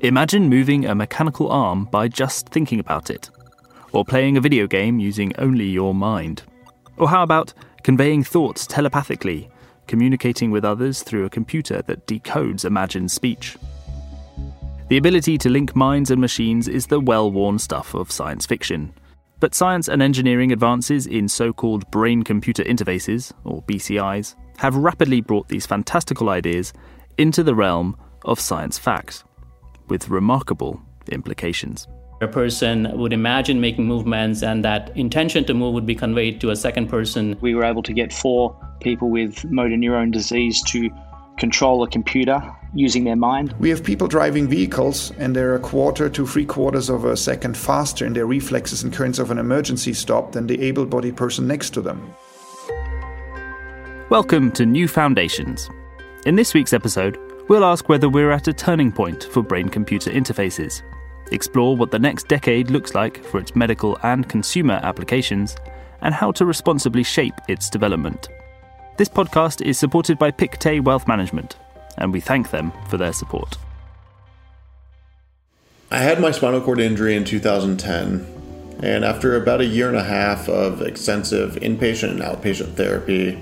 Imagine moving a mechanical arm by just thinking about it, or playing a video game using only your mind. Or how about conveying thoughts telepathically, communicating with others through a computer that decodes imagined speech? The ability to link minds and machines is the well-worn stuff of science fiction. But science and engineering advances in so-called brain-computer interfaces, or BCIs, have rapidly brought these fantastical ideas into the realm of science fact, with remarkable implications. A person would imagine making movements, and that intention to move would be conveyed to a second person. We were able to get 4 people with motor neuron disease to control a computer using their mind. We have people driving vehicles, and they're 1/4 to 3/4 of a second faster in their reflexes in currents of an emergency stop than the able-bodied person next to them. Welcome to New Foundations. In this week's episode, we'll ask whether we're at a turning point for brain-computer interfaces, explore what the next decade looks like for its medical and consumer applications, and how to responsibly shape its development. This podcast is supported by Pictet Wealth Management, and we thank them for their support. I had my spinal cord injury in 2010, and after about 1.5 years of extensive inpatient and outpatient therapy,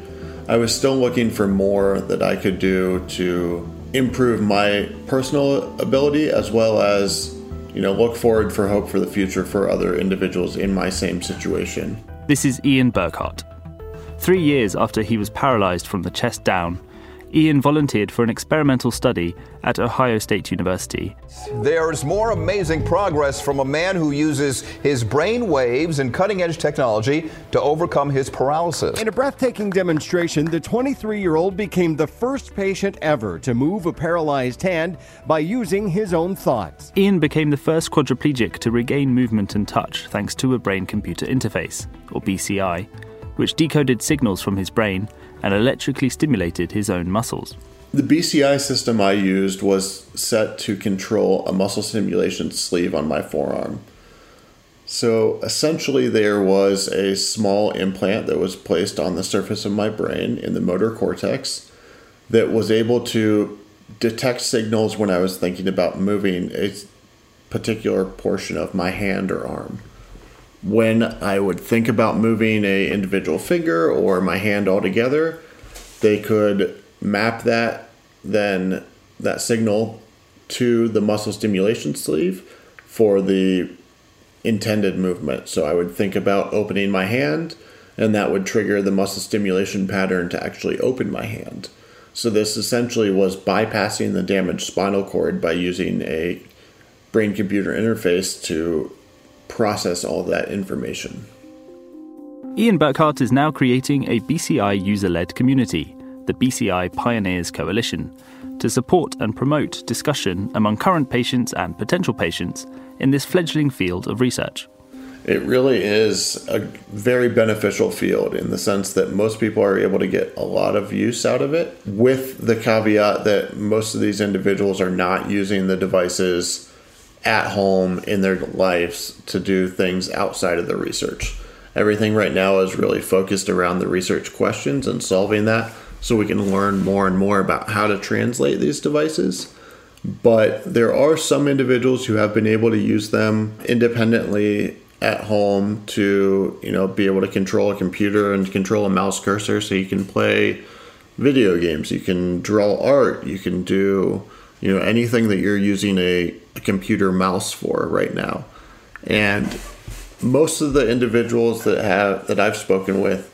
I was still looking for more that I could do to improve my personal ability, as well as, look forward for hope for the future for other individuals in my same situation. This is Ian Burkhart. 3 years after he was paralyzed from the chest down, Ian volunteered for an experimental study at Ohio State University. There is more amazing progress from a man who uses his brain waves and cutting-edge technology to overcome his paralysis. In a breathtaking demonstration, the 23-year-old became the first patient ever to move a paralyzed hand by using his own thoughts. Ian became the first quadriplegic to regain movement and touch thanks to a brain-computer interface, or BCI, which decoded signals from his brain and electrically stimulated his own muscles. The BCI system I used was set to control a muscle stimulation sleeve on my forearm. So essentially there was a small implant that was placed on the surface of my brain in the motor cortex that was able to detect signals when I was thinking about moving a particular portion of my hand or arm. When I would think about moving an individual finger or my hand altogether, they could map that signal to the muscle stimulation sleeve for the intended movement. So I would think about opening my hand, and that would trigger the muscle stimulation pattern to actually open my hand. So this essentially was bypassing the damaged spinal cord by using a brain-computer interface to process all that information. Ian Burkhart is now creating a BCI user-led community, the BCI Pioneers Coalition, to support and promote discussion among current patients and potential patients in this fledgling field of research. It really is a very beneficial field in the sense that most people are able to get a lot of use out of it, with the caveat that most of these individuals are not using the devices at home in their lives to do things outside of the research. Everything right now is really focused around the research questions and solving that, so we can learn more and more about how to translate these devices. But there are some individuals who have been able to use them independently at home to, be able to control a computer and control a mouse cursor, so you can play video games, you can draw art, you can do anything that you're using a computer mouse for right now. And most of the individuals that I've spoken with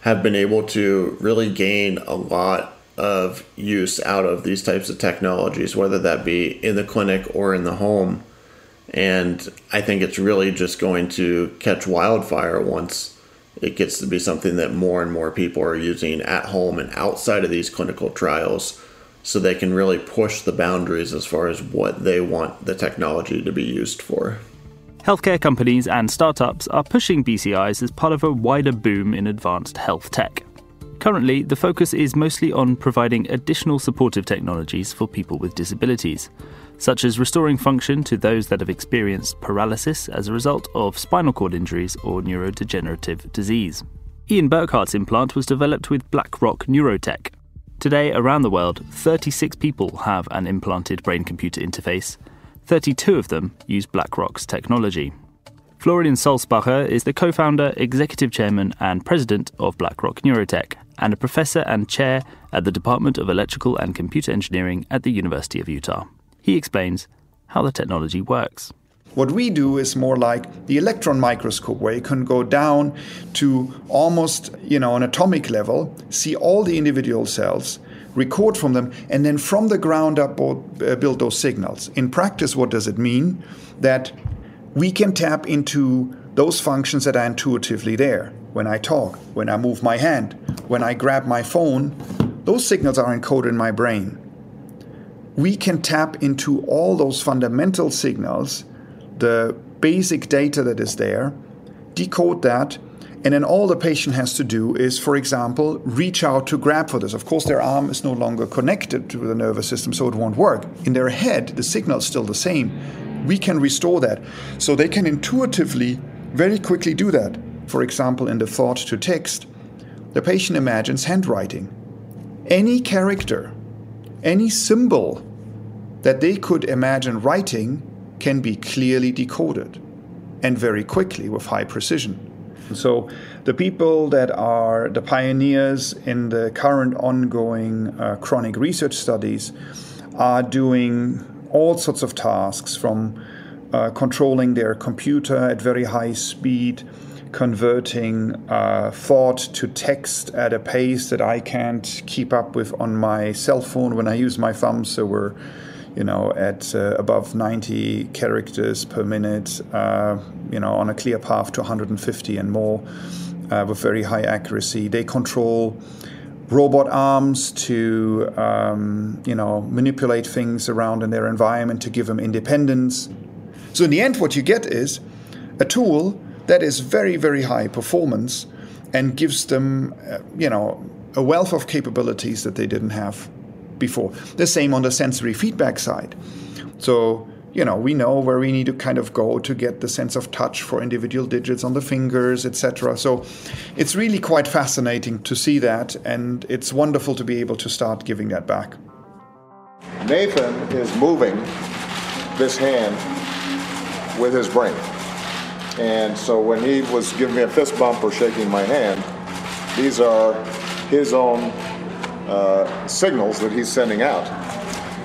have been able to really gain a lot of use out of these types of technologies, whether that be in the clinic or in the home. And I think it's really just going to catch wildfire once it gets to be something that more and more people are using at home and outside of these clinical trials, so they can really push the boundaries as far as what they want the technology to be used for. Healthcare companies and startups are pushing BCIs as part of a wider boom in advanced health tech. Currently, the focus is mostly on providing additional supportive technologies for people with disabilities, such as restoring function to those that have experienced paralysis as a result of spinal cord injuries or neurodegenerative disease. Ian Burkhart's implant was developed with BlackRock Neurotech, Today, around the world, 36 people have an implanted brain-computer interface. 32 of them use BlackRock's technology. Florian Solzbacher is the co-founder, executive chairman and president of BlackRock Neurotech and a professor and chair at the Department of Electrical and Computer Engineering at the University of Utah. He explains how the technology works. What we do is more like the electron microscope, where you can go down to almost, an atomic level, see all the individual cells, record from them, and then from the ground up build those signals. In practice, what does it mean? That we can tap into those functions that are intuitively there. When I talk, when I move my hand, when I grab my phone, those signals are encoded in my brain. We can tap into all those fundamental signals, the basic data that is there, decode that, and then all the patient has to do is, for example, reach out to grab for this. Of course, their arm is no longer connected to the nervous system, so it won't work. In their head, the signal is still the same. We can restore that. So they can intuitively, very quickly do that. For example, in the thought to text, the patient imagines handwriting. Any character, any symbol that they could imagine writing can be clearly decoded and very quickly with high precision. So the people that are the pioneers in the current ongoing chronic research studies are doing all sorts of tasks, from controlling their computer at very high speed, converting thought to text at a pace that I can't keep up with on my cell phone when I use my thumb. So we're, at above 90 characters per minute, on a clear path to 150 and more with very high accuracy. They control robot arms to, manipulate things around in their environment to give them independence. So in the end, what you get is a tool that is very, very high performance and gives them, a wealth of capabilities that they didn't have before. The same on the sensory feedback side. So, we know where we need to kind of go to get the sense of touch for individual digits on the fingers, etc. So it's really quite fascinating to see that, and it's wonderful to be able to start giving that back. Nathan is moving this hand with his brain. And so when he was giving me a fist bump or shaking my hand, these are his own signals that he's sending out.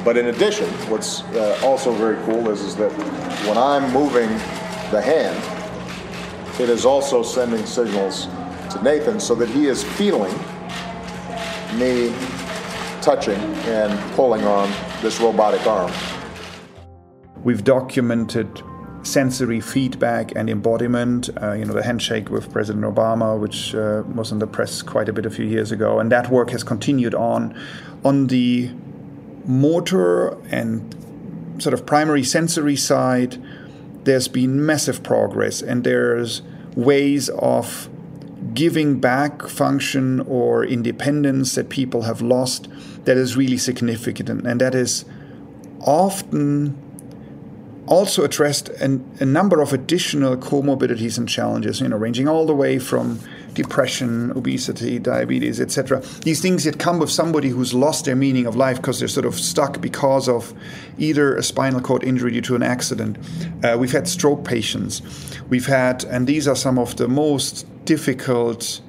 But in addition, what's also very cool is that when I'm moving the hand, it is also sending signals to Nathan so that he is feeling me touching and pulling on this robotic arm. We've documented sensory feedback and embodiment, the handshake with President Obama, which was in the press quite a bit a few years ago, and that work has continued on the motor and sort of primary sensory side. There's been massive progress, and there's ways of giving back function or independence that people have lost that is really significant, and that is often also addressed a number of additional comorbidities and challenges, ranging all the way from depression, obesity, diabetes, etc. These things that come with somebody who's lost their meaning of life because they're sort of stuck because of either a spinal cord injury due to an accident. We've had stroke patients. And these are some of the most difficult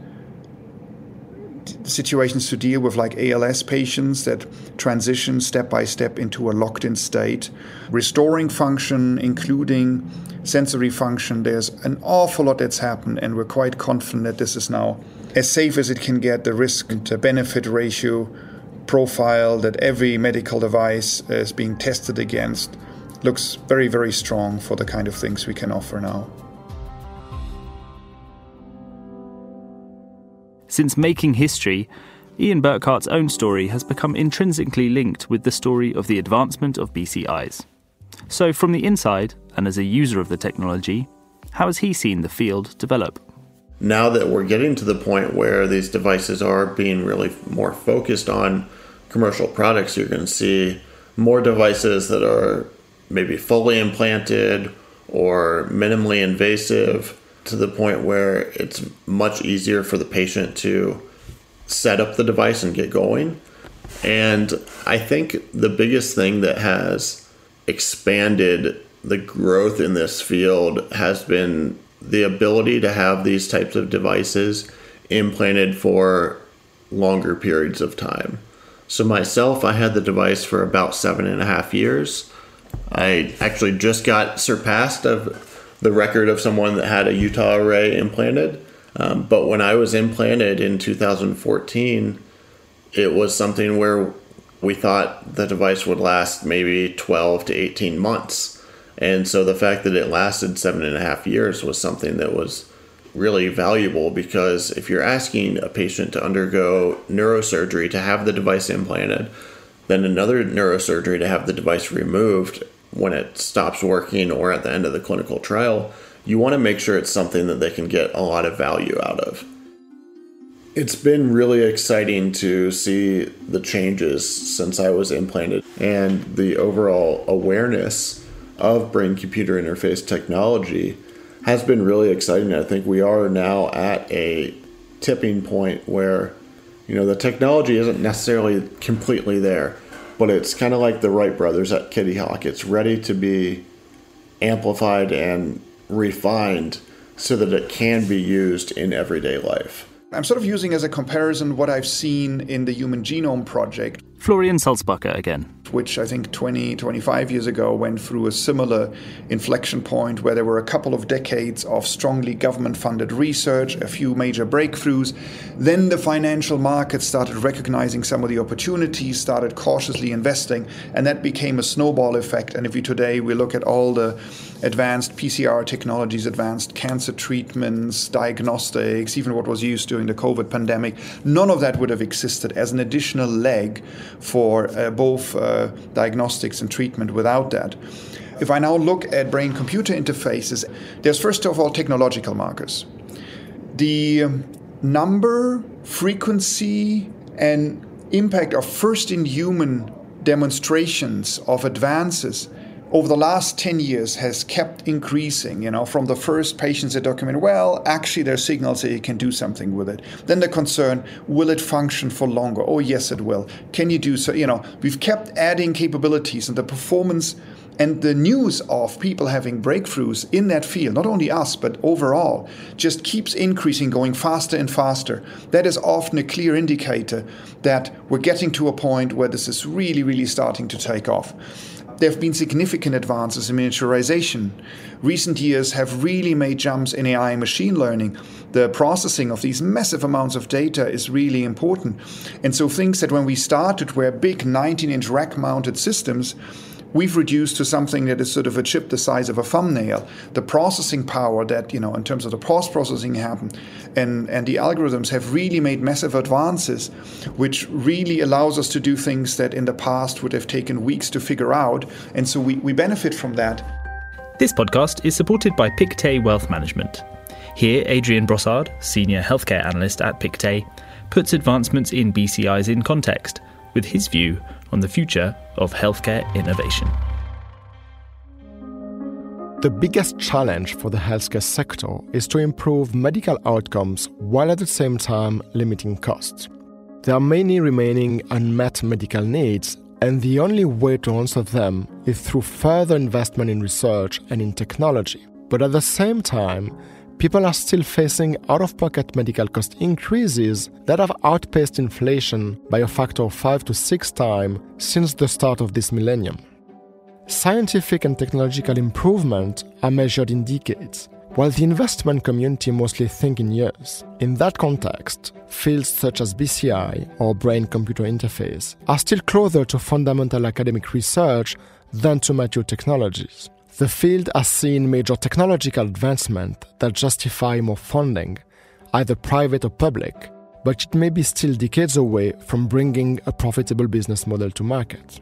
situations to deal with, like ALS patients that transition step by step into a locked-in state. Restoring function, including sensory function, there's an awful lot that's happened, and we're quite confident that this is now as safe as it can get. The risk to benefit ratio profile that every medical device is being tested against looks very, very strong for the kind of things we can offer now. Since making history, Ian Burkhart's own story has become intrinsically linked with the story of the advancement of BCIs. So from the inside, and as a user of the technology, how has he seen the field develop? Now that we're getting to the point where these devices are being really more focused on commercial products, you're going to see more devices that are maybe fully implanted or minimally invasive, to the point where it's much easier for the patient to set up the device and get going. And I think the biggest thing that has expanded the growth in this field has been the ability to have these types of devices implanted for longer periods of time. So myself, I had the device for about 7.5 years. I actually just got surpassed of the record of someone that had a Utah array implanted. But when I was implanted in 2014, it was something where we thought the device would last maybe 12 to 18 months. And so the fact that it lasted 7.5 years was something that was really valuable, because if you're asking a patient to undergo neurosurgery to have the device implanted, then another neurosurgery to have the device removed when it stops working or at the end of the clinical trial, you want to make sure it's something that they can get a lot of value out of. It's been really exciting to see the changes since I was implanted and the overall awareness of brain-computer interface technology has been really exciting. I think we are now at a tipping point where, you know, the technology isn't necessarily completely there, but it's kind of like the Wright brothers at Kitty Hawk. It's ready to be amplified and refined so that it can be used in everyday life. I'm sort of using as a comparison what I've seen in the Human Genome Project. Florian Solzbacher again. Which I think 20, 25 years ago went through a similar inflection point where there were a couple of decades of strongly government-funded research, a few major breakthroughs. Then the financial markets started recognizing some of the opportunities, started cautiously investing, and that became a snowball effect. And if you today, we look at all the advanced PCR technologies, advanced cancer treatments, diagnostics, even what was used during the COVID pandemic, none of that would have existed as an additional leg for both diagnostics and treatment without that. If I now look at brain-computer interfaces, there's first of all technological markers. The number, frequency, and impact of first-in-human demonstrations of advances over the last 10 years has kept increasing, you know, from the first patients that document, well, actually there are signals that you can do something with it. Then the concern, will it function for longer? Oh, yes, it will. Can you do so? You know, we've kept adding capabilities, and the performance and the news of people having breakthroughs in that field, not only us, but overall, just keeps increasing, going faster and faster. That is often a clear indicator that we're getting to a point where this is really, really starting to take off. There have been significant advances in miniaturization. Recent years have really made jumps in AI and machine learning. The processing of these massive amounts of data is really important. And so things that when we started were big 19-inch rack-mounted systems, we've reduced to something that is sort of a chip the size of a thumbnail. The processing power that, you know, in terms of the post-processing happened and the algorithms have really made massive advances, which really allows us to do things that in the past would have taken weeks to figure out. And so we benefit from that. This podcast is supported by Pictet Wealth Management. Here, Adrian Brossard, Senior Healthcare Analyst at Pictet, puts advancements in BCIs in context with his view on the future of healthcare innovation. The biggest challenge for the healthcare sector is to improve medical outcomes while at the same time limiting costs. There are many remaining unmet medical needs, and the only way to answer them is through further investment in research and in technology. But at the same time, people are still facing out-of-pocket medical cost increases that have outpaced inflation by a factor of 5 to 6 times since the start of this millennium. Scientific and technological improvement are measured in decades, while the investment community mostly think in years. In that context, fields such as BCI or brain-computer interface are still closer to fundamental academic research than to mature technologies. The field has seen major technological advancement that justify more funding, either private or public, but it may be still decades away from bringing a profitable business model to market.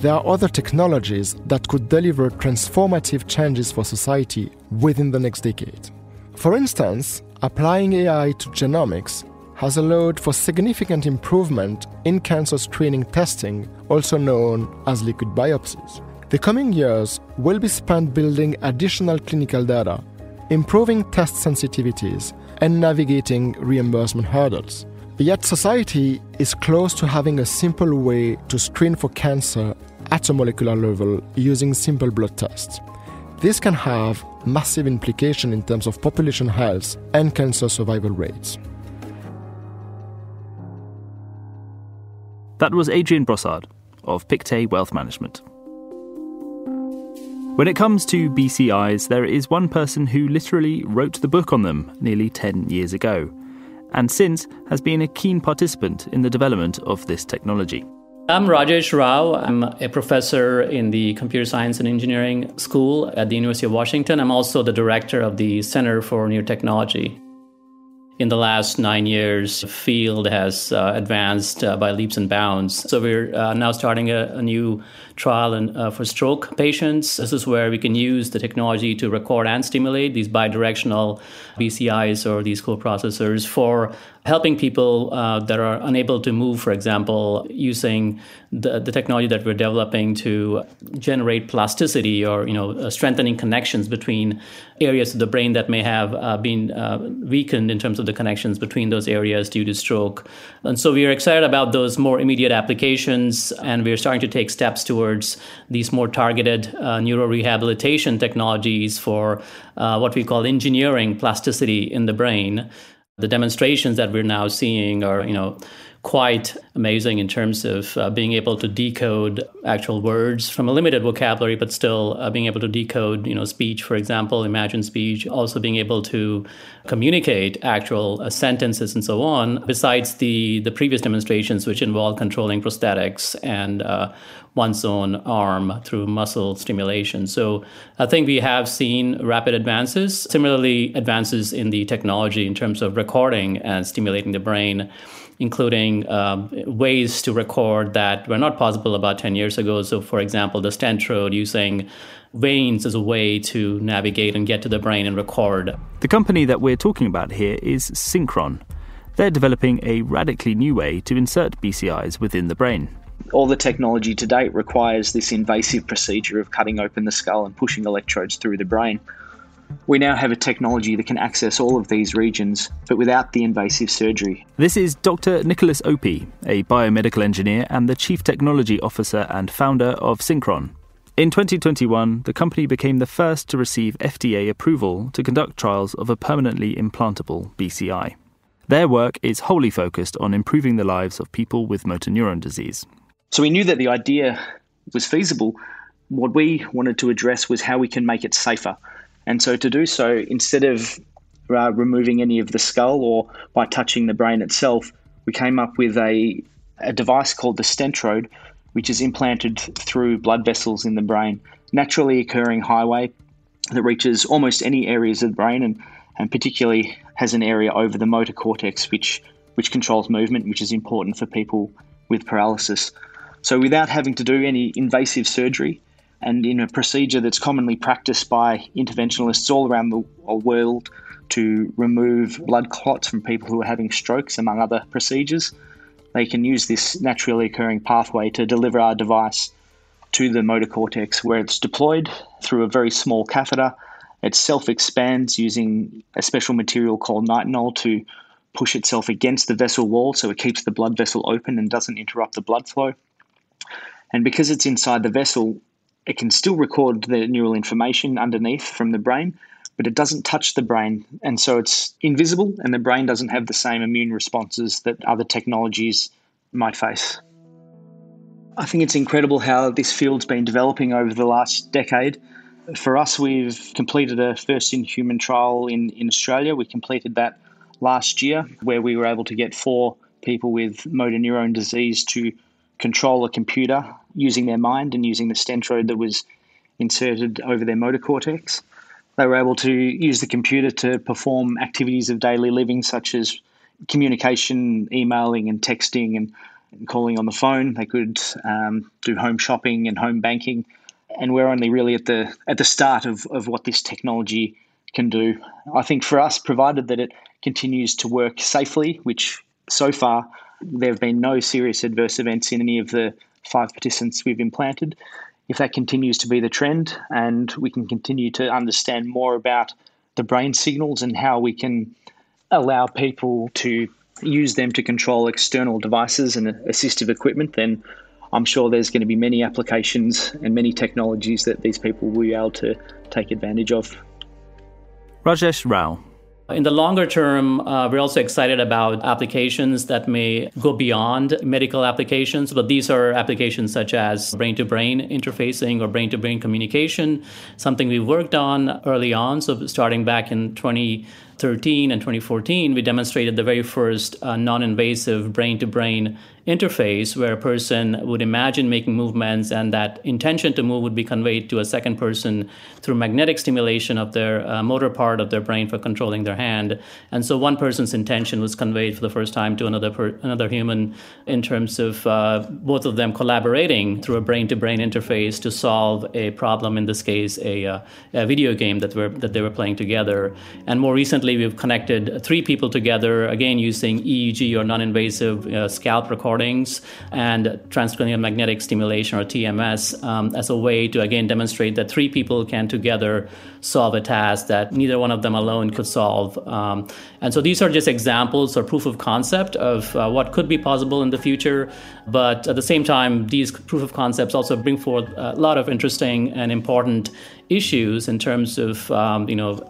There are other technologies that could deliver transformative changes for society within the next decade. For instance, applying AI to genomics has allowed for significant improvement in cancer screening testing, also known as liquid biopsies. The coming years will be spent building additional clinical data, improving test sensitivities, and navigating reimbursement hurdles. Yet society is close to having a simple way to screen for cancer at a molecular level using simple blood tests. This can have massive implications in terms of population health and cancer survival rates. That was Adrian Brossard of Pictet Wealth Management. When it comes to BCIs, there is one person who literally wrote the book on them nearly 10 years ago, and since has been a keen participant in the development of this technology. I'm Rajesh Rao. I'm a professor in the Computer Science and Engineering School at the University of Washington. I'm also the director of the Center for Neurotechnology. In the last 9 years, the field has advanced by leaps and bounds. So we're now starting a new trial for stroke patients. This is where we can use the technology to record and stimulate these bidirectional BCIs or these coprocessors for helping people that are unable to move, for example, using the technology that we're developing to generate plasticity or strengthening connections between areas of the brain that may have been weakened in terms of the connections between those areas due to stroke. And so we are excited about those more immediate applications, and we're starting to take steps towards these more targeted neurorehabilitation technologies for what we call engineering plasticity in the brain. The demonstrations that we're now seeing are, quite amazing in terms of being able to decode actual words from a limited vocabulary, but still being able to decode, speech, for example, imagine speech, also being able to communicate actual sentences and so on, besides the previous demonstrations, which involved controlling prosthetics and one's own arm through muscle stimulation. So I think we have seen rapid advances, similarly advances in the technology in terms of recording and stimulating the brain, including ways to record that were not possible about 10 years ago. So, for example, the stentrode using veins as a way to navigate and get to the brain and record. The company that we're talking about here is Synchron. They're developing a radically new way to insert BCIs within the brain. All the technology to date requires this invasive procedure of cutting open the skull and pushing electrodes through the brain. We now have a technology that can access all of these regions, but without the invasive surgery. This is Dr. Nicholas Opie, a biomedical engineer and the Chief Technology Officer and founder of Synchron. In 2021, the company became the first to receive FDA approval to conduct trials of a permanently implantable BCI. Their work is wholly focused on improving the lives of people with motor neuron disease. So we knew that the idea was feasible. What we wanted to address was how we can make it safer. And so to do so, instead of removing any of the skull or by touching the brain itself, we came up with a device called the stentrode, which is implanted through blood vessels in the brain, naturally occurring highway that reaches almost any areas of the brain and particularly has an area over the motor cortex, which controls movement, which is important for people with paralysis. So without having to do any invasive surgery, and in a procedure that's commonly practiced by interventionalists all around the world to remove blood clots from people who are having strokes, among other procedures, they can use this naturally occurring pathway to deliver our device to the motor cortex, where it's deployed through a very small catheter. It self-expands using a special material called nitinol to push itself against the vessel wall, so it keeps the blood vessel open and doesn't interrupt the blood flow. And because it's inside the vessel, it can still record the neural information underneath from the brain, but it doesn't touch the brain. And so it's invisible, and the brain doesn't have the same immune responses that other technologies might face. I think it's incredible how this field's been developing over the last decade. For us, we've completed a first-in-human trial in Australia. We completed that last year, where we were able to get 4 people with motor neuron disease to control a computer using their mind and using the stentrode that was inserted over their motor cortex. They were able to use the computer to perform activities of daily living, such as communication, emailing and texting and calling on the phone. They could do home shopping and home banking. And we're only really at the start of what this technology can do. I think for us, provided that it continues to work safely, which so far there have been no serious adverse events in any of the 5 participants we've implanted. If that continues to be the trend and we can continue to understand more about the brain signals and how we can allow people to use them to control external devices and assistive equipment, then I'm sure there's going to be many applications and many technologies that these people will be able to take advantage of. Rajesh Rao. In the longer term, we're also excited about applications that may go beyond medical applications, but these are applications such as brain-to-brain interfacing or brain-to-brain communication, something we worked on early on. So starting back in 2013 and 2014, we demonstrated the very first non-invasive brain-to-brain interface where a person would imagine making movements and that intention to move would be conveyed to a second person through magnetic stimulation of their motor part of their brain for controlling their hand. And so one person's intention was conveyed for the first time to another human in terms of both of them collaborating through a brain-to-brain interface to solve a problem, in this case, a video game that they were playing together. And more recently, we've connected three people together, again, using EEG or non-invasive scalp recording and transcranial magnetic stimulation, or TMS, as a way to, again, demonstrate that three people can together solve a task that neither one of them alone could solve. And so these are just examples or proof of concept of what could be possible in the future. But at the same time, these proof of concepts also bring forth a lot of interesting and important issues in terms of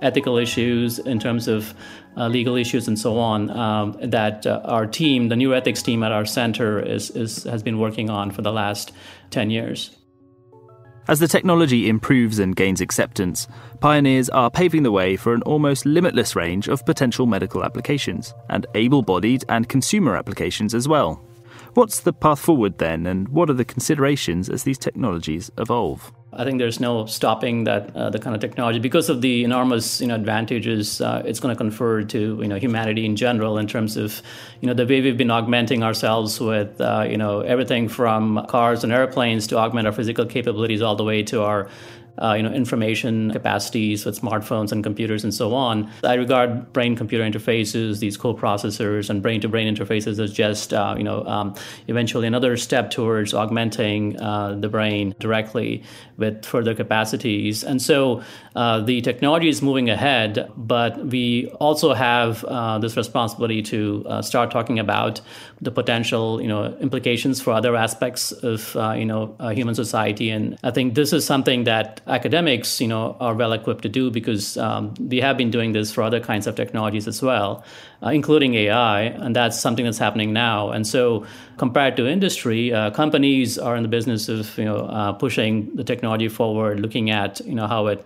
ethical issues, in terms of legal issues, and so on, that our team, the neuroethics team at our center, has been working on for the last 10 years. As the technology improves and gains acceptance, pioneers are paving the way for an almost limitless range of potential medical applications, and able-bodied and consumer applications as well. What's the path forward then, and what are the considerations as these technologies evolve? I think there's no stopping that the kind of technology, because of the enormous advantages it's going to confer to humanity in general, in terms of the way we've been augmenting ourselves with everything from cars and airplanes to augment our physical capabilities, all the way to our information capacities with smartphones and computers and so on. I regard brain-computer interfaces, these co-processors, and brain-to-brain interfaces as just, eventually another step towards augmenting the brain directly with further capacities. And so the technology is moving ahead, but we also have this responsibility to start talking about the potential, implications for other aspects of, human society. And I think this is something that academics, are well equipped to do, because we have been doing this for other kinds of technologies as well, including AI, and that's something that's happening now. And so, compared to industry, companies are in the business of pushing the technology forward, looking at how it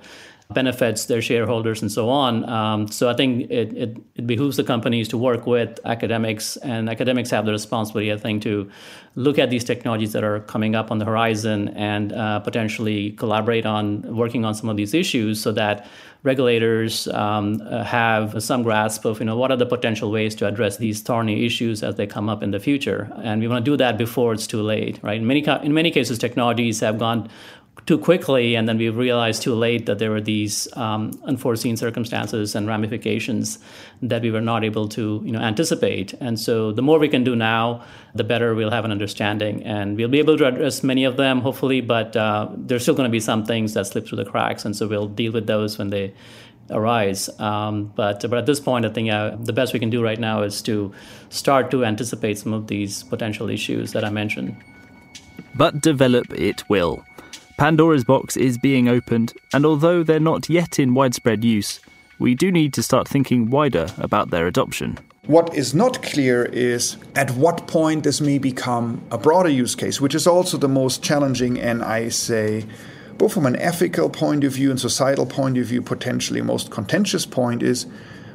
benefits their shareholders and so on. So I think it behooves the companies to work with academics, and academics have the responsibility, I think, to look at these technologies that are coming up on the horizon and potentially collaborate on working on some of these issues, so that regulators have some grasp of what are the potential ways to address these thorny issues as they come up in the future. And we want to do that before it's too late, right? In many cases, technologies have gone too quickly, and then we realized too late that there were these unforeseen circumstances and ramifications that we were not able to anticipate. And so the more we can do now, the better we'll have an understanding, and we'll be able to address many of them, hopefully, but there's still going to be some things that slip through the cracks, and so we'll deal with those when they arise. But at this point, I think the best we can do right now is to start to anticipate some of these potential issues that I mentioned. But develop it will. Pandora's box is being opened, and although they're not yet in widespread use, we do need to start thinking wider about their adoption. What is not clear is at what point this may become a broader use case, which is also the most challenging, and I say, both from an ethical point of view and societal point of view, potentially most contentious point is,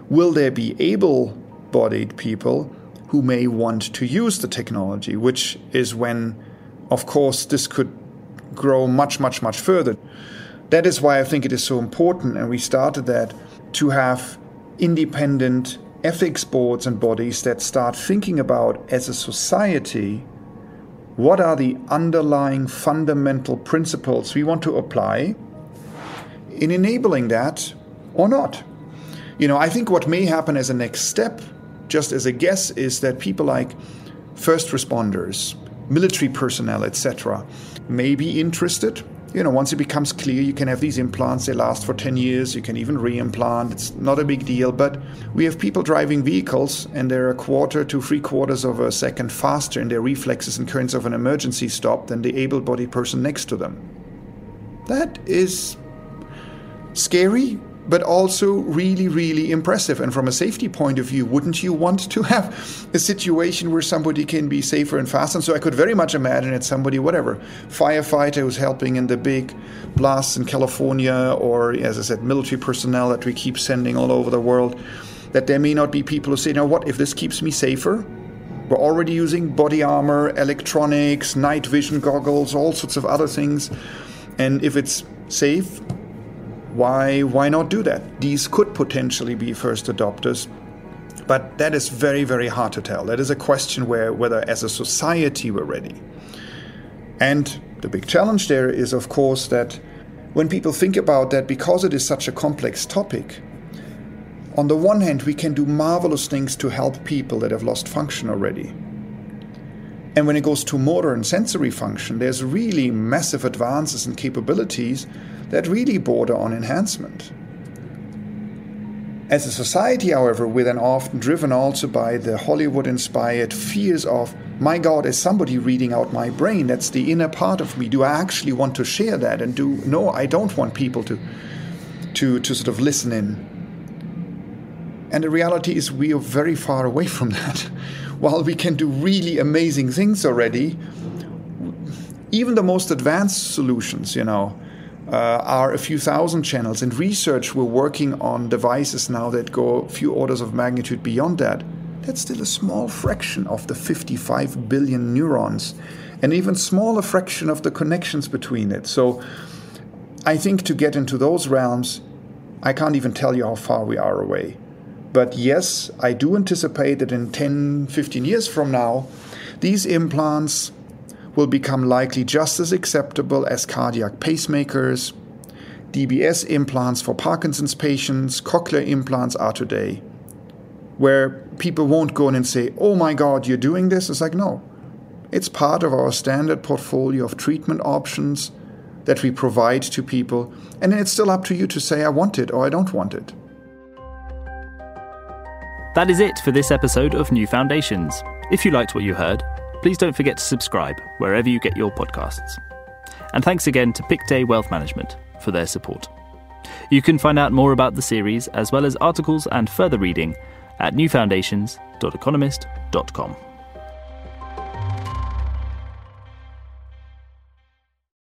will there be able-bodied people who may want to use the technology, which is when, of course, this could grow much, much, much further. That is why I think it is so important, and we started that, to have independent ethics boards and bodies that start thinking about, as a society, what are the underlying fundamental principles we want to apply in enabling that or not. I think what may happen as a next step, just as a guess, is that people like first responders, military personnel, etc., may be interested you know, once it becomes clear, you can have these implants, they last for 10 years, you can even re-implant, it's not a big deal. But we have people driving vehicles and they're a quarter to 3/4 of a second faster in their reflexes and currents of an emergency stop than the able-bodied person next to them. That is scary, but also really, really impressive. And from a safety point of view, wouldn't you want to have a situation where somebody can be safer and faster? And so I could very much imagine it's somebody, whatever, firefighter who's helping in the big blasts in California, or, as I said, military personnel that we keep sending all over the world, that there may not be people who say, you know what, if this keeps me safer, we're already using body armor, electronics, night vision goggles, all sorts of other things. And if it's safe, why not do that? These could potentially be first adopters, but that is very, very hard to tell. That is a question where whether as a society we're ready. And the big challenge there is, of course, that when people think about that, because it is such a complex topic, on the one hand, we can do marvelous things to help people that have lost function already. And when it goes to motor and sensory function, there's really massive advances and capabilities that really border on enhancement. As a society, however, we're then often driven also by the Hollywood-inspired fears of, my God, is somebody reading out my brain? That's the inner part of me. Do I actually want to share that? And no, I don't want people to sort of listen in. And the reality is we are very far away from that. While we can do really amazing things already, even the most advanced solutions, you know, are a few thousand channels. In research, we're working on devices now that go a few orders of magnitude beyond that. That's still a small fraction of the 55 billion neurons, an even smaller fraction of the connections between it. So I think to get into those realms, I can't even tell you how far we are away. But yes, I do anticipate that in 10, 15 years from now, these implants will become likely just as acceptable as cardiac pacemakers, DBS implants for Parkinson's patients, cochlear implants are today, where people won't go in and say, oh my God, you're doing this? It's like, no, it's part of our standard portfolio of treatment options that we provide to people. And it's still up to you to say, I want it or I don't want it. That is it for this episode of New Foundations. If you liked what you heard, please don't forget to subscribe wherever you get your podcasts. And thanks again to Pictet Wealth Management for their support. You can find out more about the series, as well as articles and further reading, at newfoundations.economist.com.